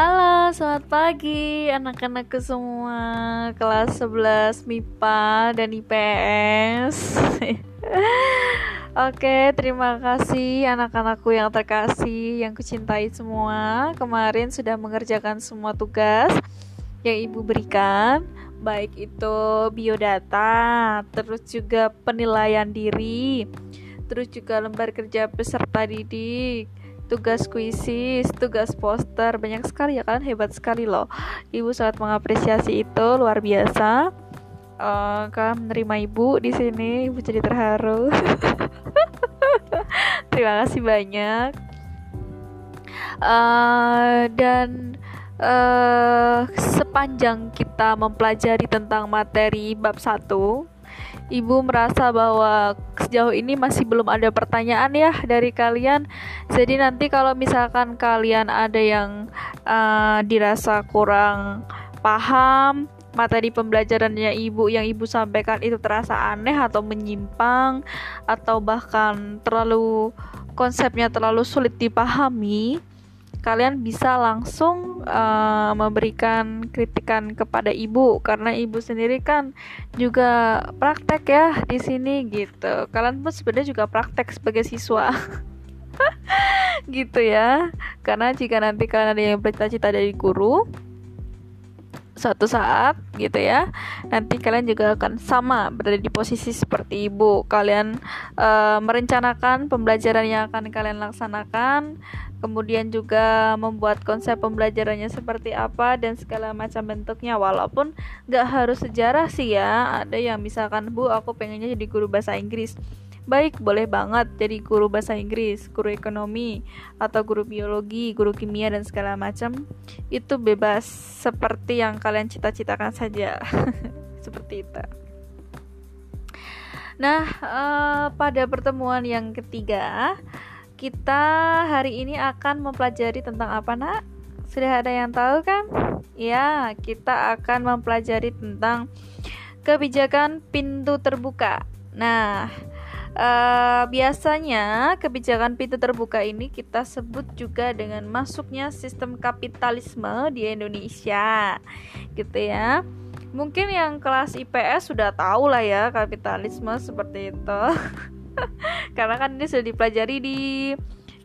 Halo, selamat pagi anak-anakku semua kelas 11 MIPA dan IPS. Oke, terima kasih anak-anakku yang terkasih, yang kucintai semua. Kemarin sudah mengerjakan semua tugas yang Ibu berikan, baik itu biodata, terus juga penilaian diri, terus juga lembar kerja peserta didik, tugas kuisis, tugas poster, banyak sekali ya, kalian hebat sekali loh. Ibu sangat mengapresiasi itu, luar biasa. Kalian menerima Ibu di sini, Ibu jadi terharu. Terima kasih banyak. Dan sepanjang kita mempelajari tentang materi bab 1, Ibu merasa bahwa sejauh ini masih belum ada pertanyaan ya dari kalian. Jadi nanti kalau misalkan kalian ada yang dirasa kurang paham materi pembelajarannya Ibu, yang Ibu sampaikan itu terasa aneh atau menyimpang, atau bahkan terlalu konsepnya terlalu sulit dipahami, kalian bisa langsung memberikan kritikan kepada Ibu, karena Ibu sendiri kan juga praktek ya di sini gitu. Kalian pun sebenarnya juga praktek sebagai siswa. Gitu ya. Karena jika nanti kalian ada yang bercita-cita dari guru suatu saat gitu ya, nanti kalian juga akan sama berada di posisi seperti Ibu. Kalian merencanakan pembelajaran yang akan kalian laksanakan, kemudian juga membuat konsep pembelajarannya seperti apa dan segala macam bentuknya. Walaupun nggak harus sejarah sih ya, ada yang misalkan, Bu, aku pengennya jadi guru bahasa Inggris. Baik, boleh banget jadi guru bahasa Inggris, guru ekonomi, atau guru biologi, guru kimia, dan segala macam. Itu bebas, seperti yang kalian cita-citakan saja. Seperti itu. Nah, pada pertemuan yang ketiga, kita hari ini akan mempelajari tentang apa, nak? Sudah ada yang tahu kan? Ya, kita akan mempelajari tentang kebijakan pintu terbuka. Nah, biasanya kebijakan pintu terbuka ini kita sebut juga dengan masuknya sistem kapitalisme di Indonesia, gitu ya. Mungkin yang kelas IPS sudah tahu lah ya kapitalisme seperti itu. Karena kan ini sudah dipelajari di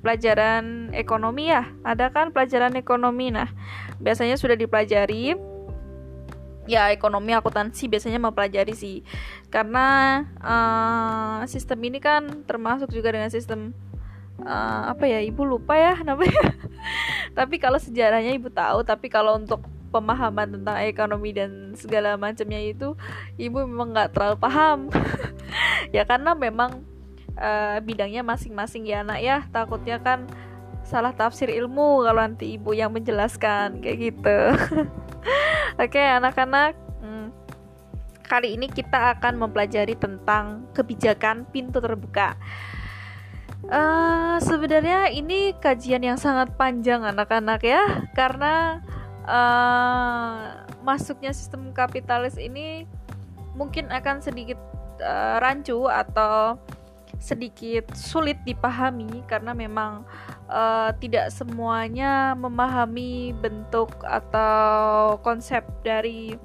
pelajaran ekonomi ya. Ada kan pelajaran ekonomi. Nah, biasanya sudah dipelajari ya, ekonomi, akuntansi biasanya mempelajari sih, karena sistem ini kan termasuk juga dengan sistem apa ya, Ibu lupa ya namanya. Tapi kalau sejarahnya Ibu tahu, tapi kalau untuk pemahaman tentang ekonomi dan segala macamnya itu Ibu memang nggak terlalu paham. Ya karena memang bidangnya masing-masing ya anak ya, takutnya kan salah tafsir ilmu kalau nanti Ibu yang menjelaskan kayak gitu. Oke, anak-anak, kali ini kita akan mempelajari tentang kebijakan pintu terbuka. Sebenarnya ini kajian yang sangat panjang anak-anak ya, karena masuknya sistem kapitalis ini mungkin akan sedikit rancu atau sedikit sulit dipahami, karena memang tidak semuanya memahami bentuk atau konsep dari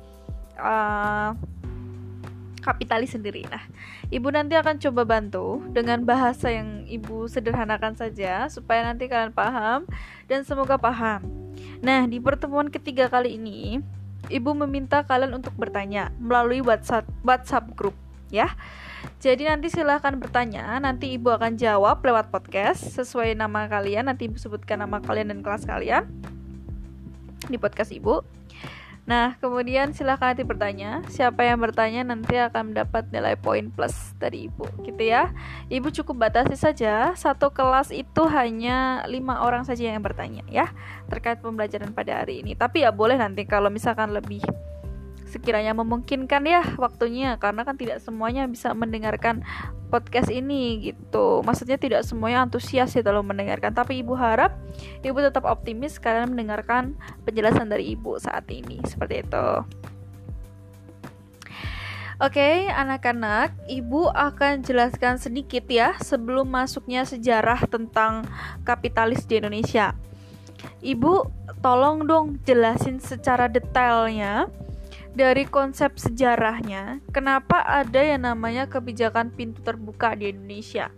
kapitalis sendiri. Nah, Ibu nanti akan coba bantu dengan bahasa yang Ibu sederhanakan saja supaya nanti kalian paham dan semoga paham. Nah, di pertemuan ketiga kali ini Ibu meminta kalian untuk bertanya melalui WhatsApp group ya. Jadi nanti silahkan bertanya, nanti Ibu akan jawab lewat podcast sesuai nama kalian. Nanti Ibu sebutkan nama kalian dan kelas kalian di podcast Ibu. Nah, kemudian silahkan nanti bertanya. Siapa yang bertanya nanti akan mendapat nilai poin plus dari Ibu, gitu ya. Ibu cukup batasi saja, satu kelas itu hanya 5 orang saja yang bertanya ya, terkait pembelajaran pada hari ini. Tapi ya boleh nanti kalau misalkan lebih, sekiranya memungkinkan ya waktunya, karena kan tidak semuanya bisa mendengarkan podcast ini gitu. Maksudnya tidak semuanya antusias ya dalam mendengarkan, tapi Ibu harap Ibu tetap optimis kalian mendengarkan penjelasan dari Ibu saat ini, seperti itu. Oke, anak-anak, Ibu akan jelaskan sedikit ya sebelum masuknya sejarah tentang kapitalis di Indonesia. Ibu, tolong dong jelasin secara detailnya dari konsep sejarahnya, kenapa ada yang namanya kebijakan pintu terbuka di Indonesia?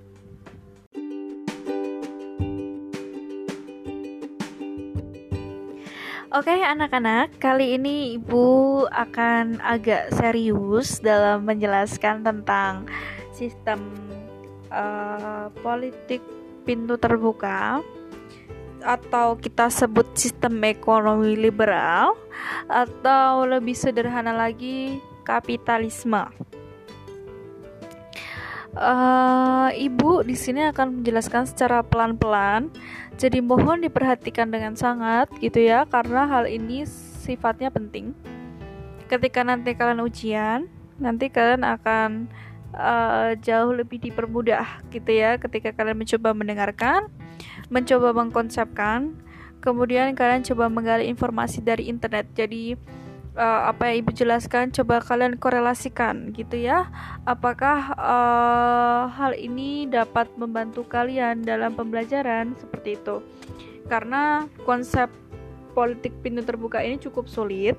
Oke, anak-anak, kali ini Ibu akan agak serius dalam menjelaskan tentang sistem politik pintu terbuka, atau kita sebut sistem ekonomi liberal, atau lebih sederhana lagi kapitalisme. Ibu di sini akan menjelaskan secara pelan-pelan, jadi mohon diperhatikan dengan sangat gitu ya, karena hal ini sifatnya penting. Ketika nanti kalian ujian, nanti kalian akan jauh lebih dipermudah gitu ya, ketika kalian mencoba mendengarkan, mencoba mengkonsepkan, kemudian kalian coba menggali informasi dari internet. Jadi apa yang Ibu jelaskan coba kalian korelasikan gitu ya, apakah hal ini dapat membantu kalian dalam pembelajaran seperti itu. Karena konsep politik pintu terbuka ini cukup sulit,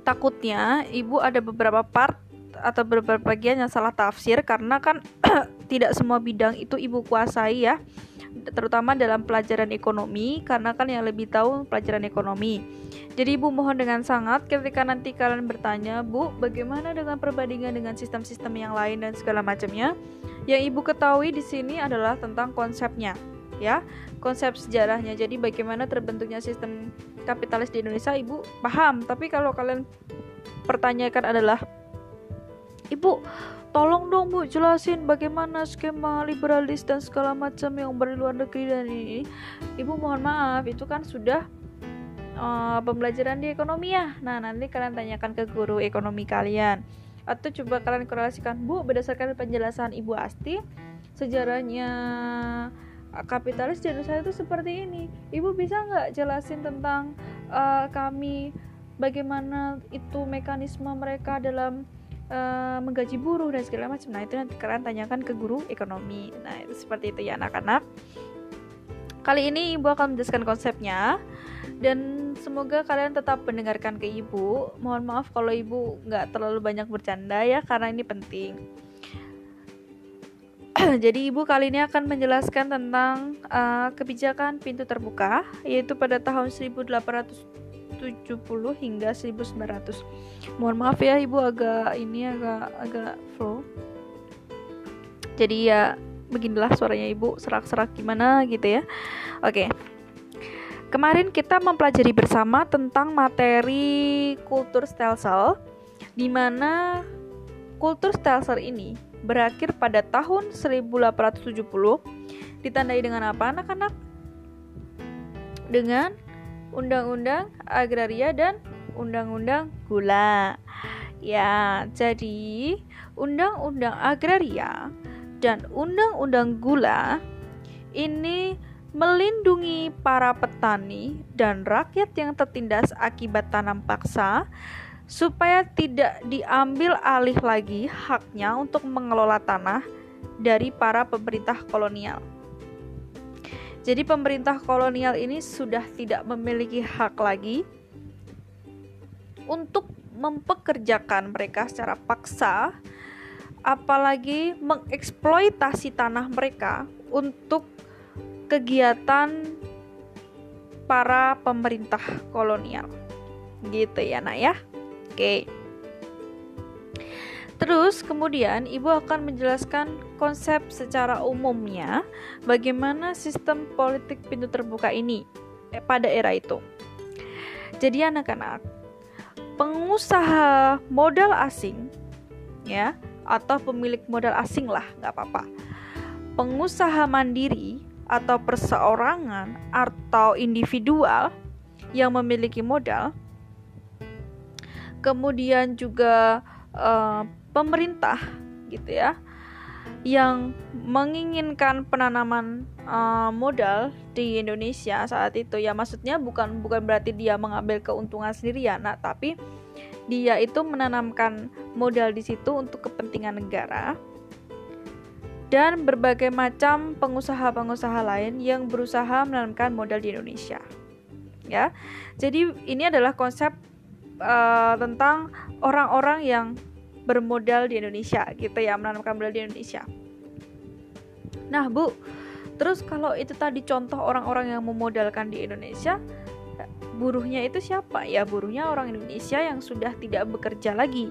takutnya Ibu ada beberapa part atau beberapa bagian yang salah tafsir, karena kan tidak semua bidang itu Ibu kuasai ya, terutama dalam pelajaran ekonomi, karena kan yang lebih tahu pelajaran ekonomi. Jadi Ibu mohon dengan sangat ketika nanti kalian bertanya, Bu, bagaimana dengan perbandingan dengan sistem-sistem yang lain dan segala macamnya, yang Ibu ketahui di sini adalah tentang konsepnya ya, konsep sejarahnya. Jadi bagaimana terbentuknya sistem kapitalis di Indonesia Ibu paham, tapi kalau kalian pertanyakan adalah, Ibu, tolong dong Bu jelasin bagaimana skema liberalis dan segala macam yang dari luar negeri dan ini, Ibu mohon maaf, itu kan sudah pembelajaran di ekonomi ya. Nah, nanti kalian tanyakan ke guru ekonomi kalian, atau coba kalian korelasikan, Bu, berdasarkan penjelasan Ibu Asti, sejarahnya kapitalis di Indonesia itu seperti ini. Ibu bisa nggak jelasin tentang kami, bagaimana itu mekanisme mereka dalam menggaji buruh dan segala macam. Nah, itu nanti kalian tanyakan ke guru ekonomi. Nah, itu seperti itu ya anak-anak. Kali ini Ibu akan menjelaskan konsepnya, dan semoga kalian tetap mendengarkan ke Ibu. Mohon maaf kalau Ibu nggak terlalu banyak bercanda ya, karena ini penting. Jadi Ibu kali ini akan menjelaskan tentang kebijakan pintu terbuka, yaitu pada tahun 1870 hingga 1900. Mohon maaf ya Ibu agak flow. Jadi ya beginilah suaranya Ibu, serak-serak gimana gitu ya. Oke. Kemarin kita mempelajari bersama tentang materi kultur stelsel, di mana kultur stelsel ini berakhir pada tahun 1870, ditandai dengan apa anak-anak? Dengan Undang-Undang Agraria dan Undang-Undang Gula. Ya, jadi Undang-Undang Agraria dan Undang-Undang Gula ini melindungi para petani dan rakyat yang tertindas akibat tanam paksa, supaya tidak diambil alih lagi haknya untuk mengelola tanah dari para pemerintah kolonial. Jadi pemerintah kolonial ini sudah tidak memiliki hak lagi untuk mempekerjakan mereka secara paksa, apalagi mengeksploitasi tanah mereka untuk kegiatan para pemerintah kolonial. Gitu ya, Nak ya. Oke. Terus kemudian Ibu akan menjelaskan konsep secara umumnya, bagaimana sistem politik pintu terbuka ini pada era itu. Jadi anak-anak, pengusaha modal asing ya, atau pemilik modal asing lah, nggak apa-apa. Pengusaha mandiri atau perseorangan atau individual yang memiliki modal, kemudian juga pemerintah gitu ya, yang menginginkan penanaman modal di Indonesia saat itu ya, maksudnya bukan berarti dia mengambil keuntungan sendiri ya, Nak, tapi dia itu menanamkan modal di situ untuk kepentingan negara. dan berbagai macam pengusaha-pengusaha lain yang berusaha menanamkan modal di Indonesia. Ya, jadi ini adalah konsep tentang orang-orang yang bermodal di Indonesia, gitu ya, menanamkan modal di Indonesia. Nah, Bu, terus kalau itu tadi contoh orang-orang yang memodalkan di Indonesia, buruhnya itu siapa? Ya, buruhnya orang Indonesia yang sudah tidak bekerja lagi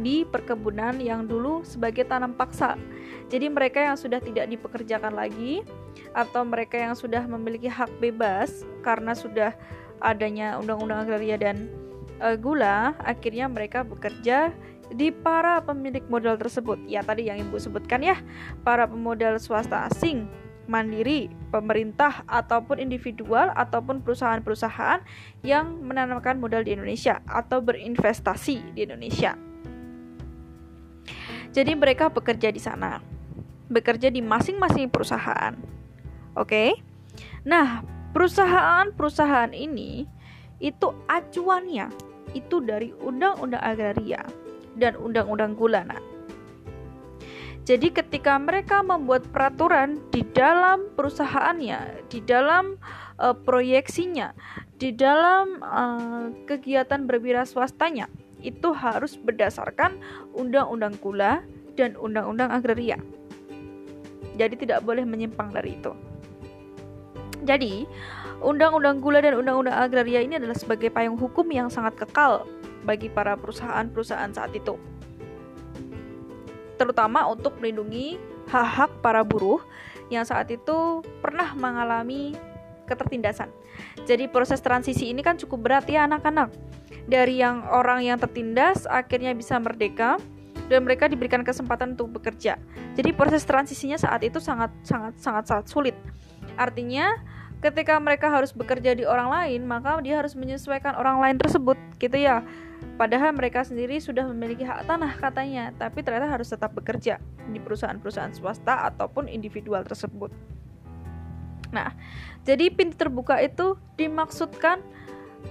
di perkebunan yang dulu sebagai tanam paksa. Jadi mereka yang sudah tidak dipekerjakan lagi, atau mereka yang sudah memiliki hak bebas karena sudah adanya undang-undang agraria dan gula, akhirnya mereka bekerja di para pemilik modal tersebut. Ya, tadi yang Ibu sebutkan ya, para pemodal swasta asing, mandiri, pemerintah, ataupun individual, ataupun perusahaan-perusahaan yang menanamkan modal di Indonesia atau berinvestasi di Indonesia. Jadi mereka bekerja di sana, bekerja di masing-masing perusahaan. Oke? Nah, perusahaan-perusahaan ini itu acuannya itu dari Undang-Undang Agraria dan Undang-Undang Gula. Jadi ketika mereka membuat peraturan di dalam perusahaannya, di dalam proyeksinya, di dalam kegiatan berwira swastanya, itu harus berdasarkan Undang-Undang Gula dan Undang-Undang Agraria. Jadi tidak boleh menyimpang dari itu. Jadi Undang-Undang Gula dan Undang-Undang Agraria ini adalah sebagai payung hukum yang sangat kekal bagi para perusahaan-perusahaan saat itu, terutama untuk melindungi hak-hak para buruh yang saat itu pernah mengalami ketertindasan. Jadi proses transisi ini kan cukup berat ya anak-anak. Dari yang orang yang tertindas akhirnya bisa merdeka dan mereka diberikan kesempatan untuk bekerja. Jadi proses transisinya saat itu sangat sulit. Artinya ketika mereka harus bekerja di orang lain, maka dia harus menyesuaikan orang lain tersebut, gitu ya. Padahal mereka sendiri sudah memiliki hak tanah katanya, tapi ternyata harus tetap bekerja di perusahaan-perusahaan swasta ataupun individual tersebut. Nah, jadi pintu terbuka itu dimaksudkan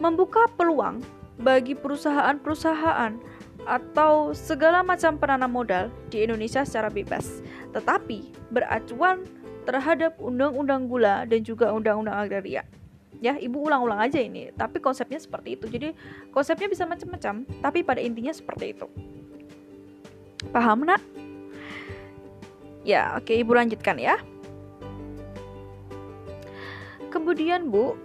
membuka peluang bagi perusahaan-perusahaan atau segala macam penanam modal di Indonesia secara bebas, tetapi beracuan terhadap Undang-Undang Gula dan juga Undang-Undang Agraria. Ya, Ibu ulang-ulang aja ini, tapi konsepnya seperti itu. Jadi konsepnya bisa macam-macam, tapi pada intinya seperti itu. Paham, Nak? Ya, oke, Ibu lanjutkan ya. Kemudian, Bu,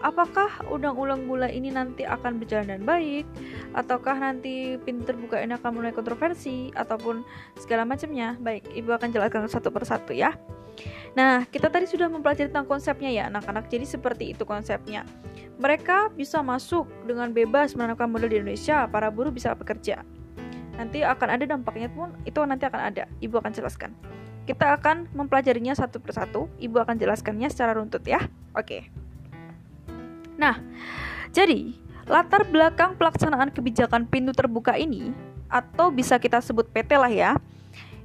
apakah Undang-Undang Gula ini nanti akan berjalan dengan baik, ataukah nanti pintu terbuka ini akan mulai kontroversi ataupun segala macamnya? Baik, Ibu akan jelaskan satu persatu ya. Nah, kita tadi sudah mempelajari tentang konsepnya ya anak-anak. Jadi seperti itu konsepnya. Mereka bisa masuk dengan bebas menanamkan modal di Indonesia, para buruh bisa bekerja. Nanti akan ada dampaknya pun, itu nanti akan ada. Ibu akan jelaskan. Kita akan mempelajarinya satu persatu. Ibu akan jelaskannya secara runtut ya. Oke. Nah, jadi latar belakang pelaksanaan kebijakan pintu terbuka ini, atau bisa kita sebut PT lah ya,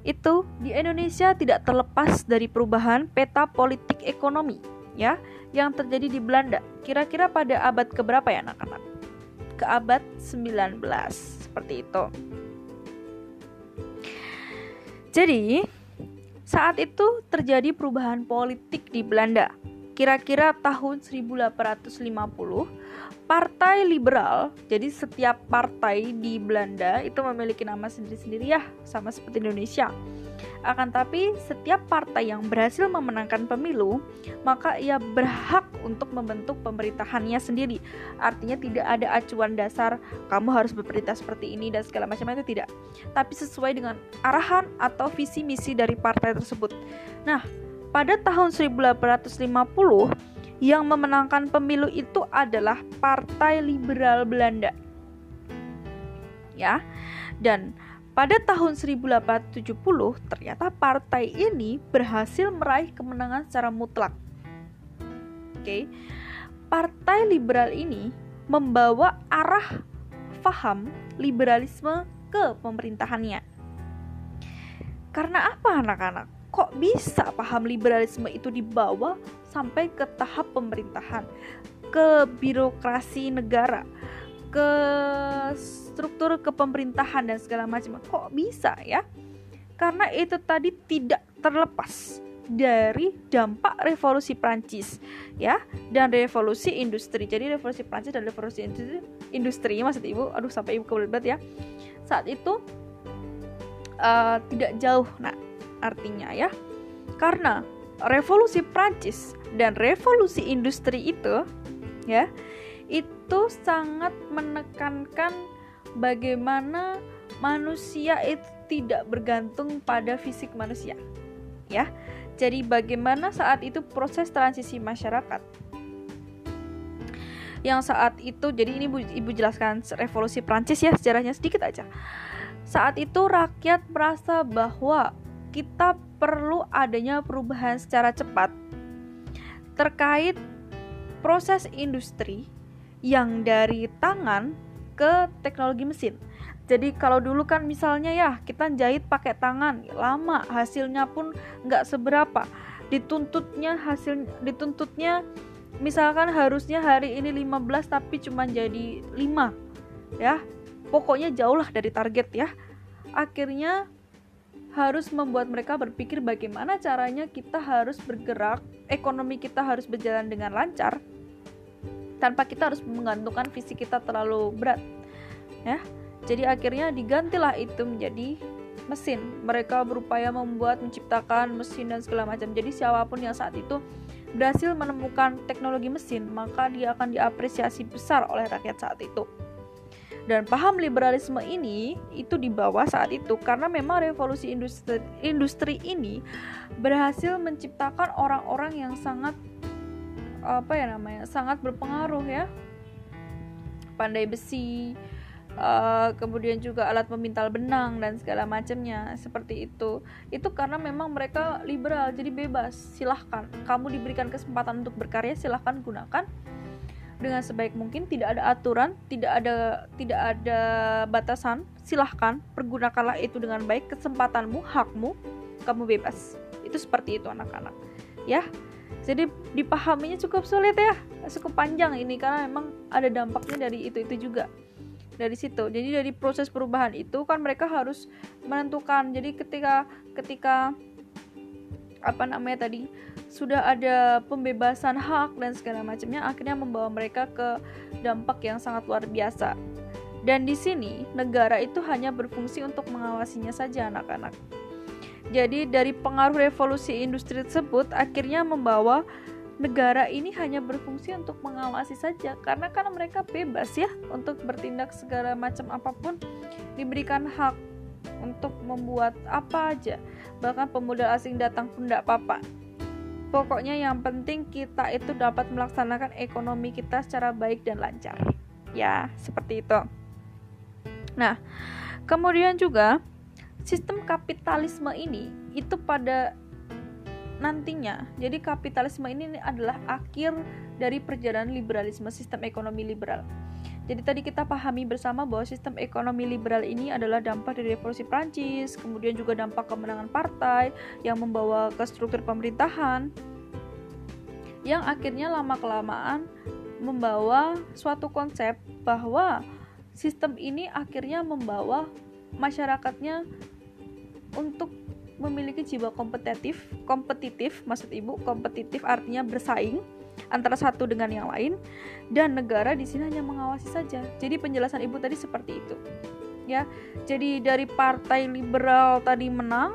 itu di Indonesia tidak terlepas dari perubahan peta politik ekonomi ya, yang terjadi di Belanda kira-kira pada abad keberapa ya anak-anak? Ke abad 19, seperti itu. Jadi saat itu terjadi perubahan politik di Belanda. Kira-kira tahun 1850, Partai Liberal, jadi setiap partai di Belanda itu memiliki nama sendiri-sendiri ya, sama seperti Indonesia. Akan tapi setiap partai yang berhasil memenangkan pemilu, maka ia berhak untuk membentuk pemerintahannya sendiri. Artinya tidak ada acuan dasar, kamu harus berperintah seperti ini dan segala macam itu tidak. Tapi sesuai dengan arahan atau visi misi dari partai tersebut. Nah, pada tahun 1850, yang memenangkan pemilu itu adalah Partai Liberal Belanda. Ya. Dan pada tahun 1870, ternyata partai ini berhasil meraih kemenangan secara mutlak. Oke. Partai Liberal ini membawa arah faham liberalisme ke pemerintahannya. Karena apa anak-anak? Kok bisa paham liberalisme itu dibawa sampai ke tahap pemerintahan, ke birokrasi negara, ke struktur kepemerintahan dan segala macam? Kok bisa ya? karena itu tadi tidak terlepas dari dampak revolusi Prancis ya, dan revolusi industri. Jadi revolusi Prancis dan revolusi industri maksud ibu, aduh sampai ibu kebelibet ya. Saat itu tidak jauh, nah artinya ya, karena revolusi Prancis dan revolusi industri itu ya, itu sangat menekankan bagaimana manusia itu tidak bergantung pada fisik manusia ya. Jadi bagaimana saat itu proses transisi masyarakat yang saat itu, jadi ini ibu jelaskan revolusi Prancis ya, sejarahnya sedikit aja. Saat itu rakyat merasa bahwa kita perlu adanya perubahan secara cepat terkait proses industri yang dari tangan ke teknologi mesin. Jadi kalau dulu kan misalnya ya kita jahit pakai tangan, lama, hasilnya pun nggak seberapa. Dituntutnya misalkan harusnya hari ini 15 tapi cuma jadi 5 ya. Pokoknya jauh lah dari target ya. Akhirnya harus membuat mereka berpikir bagaimana caranya kita harus bergerak, ekonomi kita harus berjalan dengan lancar tanpa kita harus menggantungkan fisik kita terlalu berat ya. Jadi akhirnya digantilah itu menjadi mesin. Mereka berupaya membuat, menciptakan mesin dan segala macam. Jadi siapapun yang saat itu berhasil menemukan teknologi mesin, maka dia akan diapresiasi besar oleh rakyat saat itu. Dan paham liberalisme ini itu dibawa saat itu karena memang revolusi industri ini berhasil menciptakan orang-orang yang sangat sangat berpengaruh ya. Pandai besi, kemudian juga alat pemintal benang dan segala macamnya seperti itu. Itu karena memang mereka liberal, jadi bebas, silahkan kamu diberikan kesempatan untuk berkarya, silahkan gunakan dengan sebaik mungkin, tidak ada aturan, tidak ada batasan, silahkan pergunakanlah itu dengan baik, kesempatanmu, hakmu, kamu bebas. Itu seperti itu anak-anak ya. Jadi dipahaminya cukup sulit ya, cukup panjang ini karena memang ada dampaknya dari itu juga. Dari situ, jadi dari proses perubahan itu kan mereka harus menentukan. Jadi ketika tadi sudah ada pembebasan hak dan segala macamnya, akhirnya membawa mereka ke dampak yang sangat luar biasa. Dan di sini negara itu hanya berfungsi untuk mengawasinya saja anak-anak. Jadi dari pengaruh revolusi industri tersebut akhirnya membawa negara ini hanya berfungsi untuk mengawasi saja, karena kan mereka bebas ya untuk bertindak segala macam apapun, diberikan hak untuk membuat apa aja, bahkan pemodal asing datang pun tidak apa-apa. Pokoknya yang penting kita itu dapat melaksanakan ekonomi kita secara baik dan lancar ya, seperti itu. Nah, kemudian juga sistem kapitalisme ini itu pada nantinya, jadi kapitalisme ini adalah akhir dari perjalanan liberalisme, sistem ekonomi liberal. Jadi tadi kita pahami bersama bahwa sistem ekonomi liberal ini adalah dampak dari revolusi Prancis, kemudian juga dampak kemenangan partai yang membawa ke struktur pemerintahan yang akhirnya lama-kelamaan membawa suatu konsep bahwa sistem ini akhirnya membawa masyarakatnya untuk memiliki jiwa kompetitif, maksud ibu kompetitif artinya bersaing antara satu dengan yang lain, dan negara di sini hanya mengawasi saja. Jadi penjelasan ibu tadi seperti itu ya. Jadi dari partai liberal tadi menang,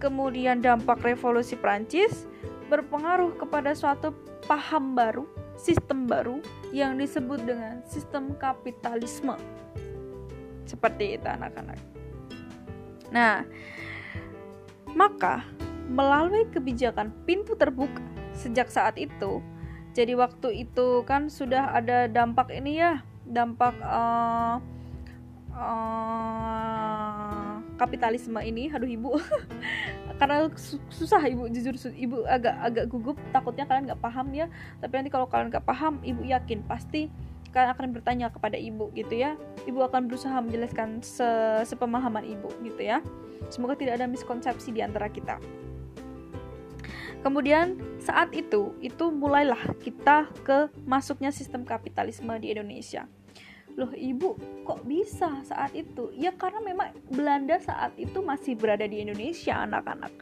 kemudian dampak revolusi Prancis berpengaruh kepada suatu paham baru, sistem baru yang disebut dengan sistem kapitalisme, seperti itu anak-anak. Nah, maka melalui kebijakan pintu terbuka sejak saat itu, jadi waktu itu kan sudah ada dampak ini ya, dampak kapitalisme ini. Aduh ibu, karena susah ibu, jujur ibu agak gugup, takutnya kalian nggak paham ya. Tapi nanti kalau kalian nggak paham, ibu yakin pasti kalian akan bertanya kepada ibu gitu ya. Ibu akan berusaha menjelaskan sepemahaman ibu gitu ya. Semoga tidak ada miskonsepsi di antara kita. Kemudian saat itu mulailah kita ke masuknya sistem kapitalisme di Indonesia. loh ibu kok bisa saat itu? Ya karena memang Belanda saat itu masih berada di Indonesia anak-anak.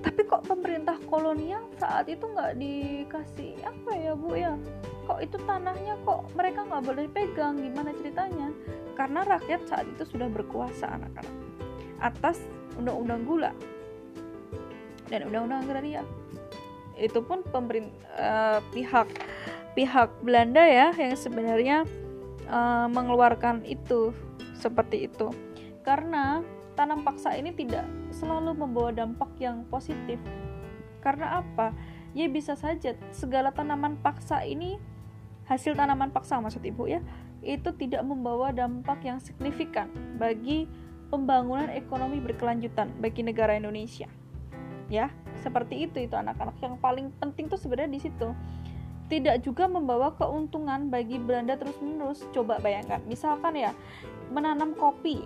Tapi kok pemerintah kolonial saat itu nggak dikasih apa ya bu ya? Kok itu tanahnya kok mereka nggak boleh pegang, gimana ceritanya? Karena rakyat saat itu sudah berkuasa anak-anak atas undang-undang gula dan undang-undang agraria. Itu pun pihak Belanda ya yang sebenarnya mengeluarkan itu seperti itu, karena tanam paksa ini tidak selalu membawa dampak yang positif. Karena apa? Ya bisa saja segala tanaman paksa ini, hasil tanaman paksa maksud ibu ya, itu tidak membawa dampak yang signifikan bagi pembangunan ekonomi berkelanjutan bagi negara Indonesia. Ya, seperti itu anak-anak yang paling penting tuh sebenarnya di situ. Tidak juga membawa keuntungan bagi Belanda terus-menerus. Coba bayangkan, misalkan ya menanam kopi.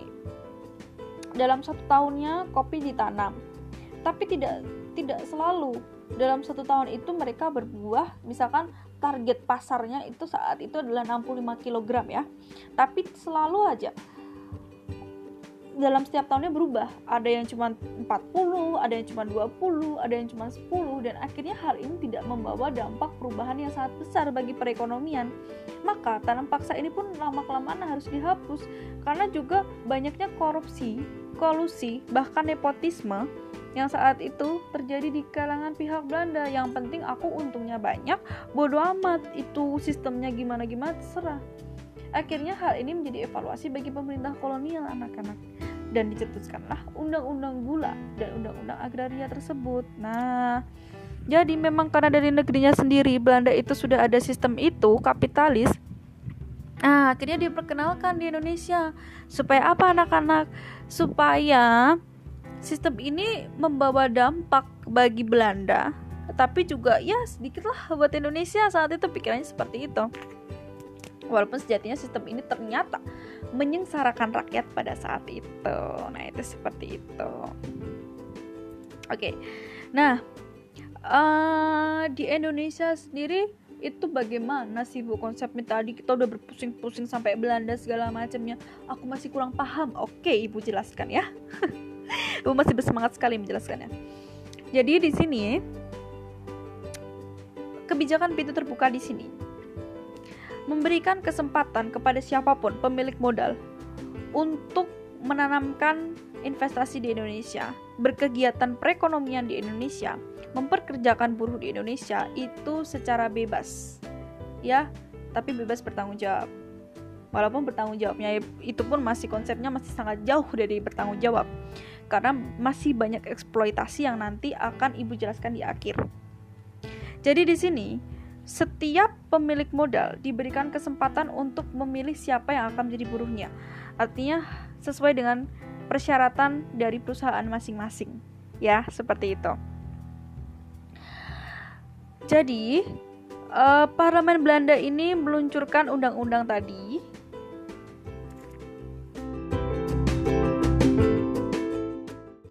Dalam satu tahunnya kopi ditanam, tapi tidak selalu dalam satu tahun itu mereka berbuah. Misalkan target pasarnya itu saat itu adalah 65 kg ya, tapi selalu aja dalam setiap tahunnya berubah. Ada yang cuma 40, ada yang cuma 20, ada yang cuma 10, dan akhirnya hal ini tidak membawa dampak perubahan yang sangat besar bagi perekonomian. Maka tanam paksa ini pun lama-kelamaan harus dihapus, karena juga banyaknya korupsi, kolusi, bahkan nepotisme yang saat itu terjadi di kalangan pihak Belanda. Yang penting aku untungnya banyak, bodo amat itu sistemnya gimana-gimana terserah. Akhirnya hal ini menjadi evaluasi bagi pemerintah kolonial anak-anak, dan dicetuskanlah undang-undang gula dan undang-undang agraria tersebut. Nah, jadi memang karena dari negerinya sendiri Belanda itu sudah ada sistem itu kapitalis. Nah, akhirnya diperkenalkan di Indonesia. Supaya apa anak-anak? Supaya sistem ini membawa dampak bagi Belanda, tapi juga ya sedikitlah buat Indonesia. Saat itu pikirannya seperti itu. Walaupun sejatinya sistem ini ternyata menyengsarakan rakyat pada saat itu. Nah, itu seperti itu. Oke. Nah, di Indonesia sendiri itu bagaimana sih bu konsepnya? Tadi kita udah berpusing-pusing sampai Belanda segala macamnya. Aku masih kurang paham. Oke, ibu jelaskan ya. Ibu masih bersemangat sekali menjelaskannya. Jadi di sini kebijakan pintu terbuka di sini memberikan kesempatan kepada siapapun pemilik modal untuk menanamkan investasi di Indonesia, berkegiatan perekonomian di Indonesia, memperkerjakan buruh di Indonesia itu secara bebas. Ya, tapi bebas bertanggung jawab. Walaupun bertanggung jawabnya itu pun masih konsepnya masih sangat jauh dari bertanggung jawab. Karena masih banyak eksploitasi yang nanti akan ibu jelaskan di akhir. Jadi di sini setiap pemilik modal diberikan kesempatan untuk memilih siapa yang akan menjadi buruhnya. Artinya sesuai dengan persyaratan dari perusahaan masing-masing. Ya, seperti itu. Jadi, Parlemen Belanda ini meluncurkan undang-undang tadi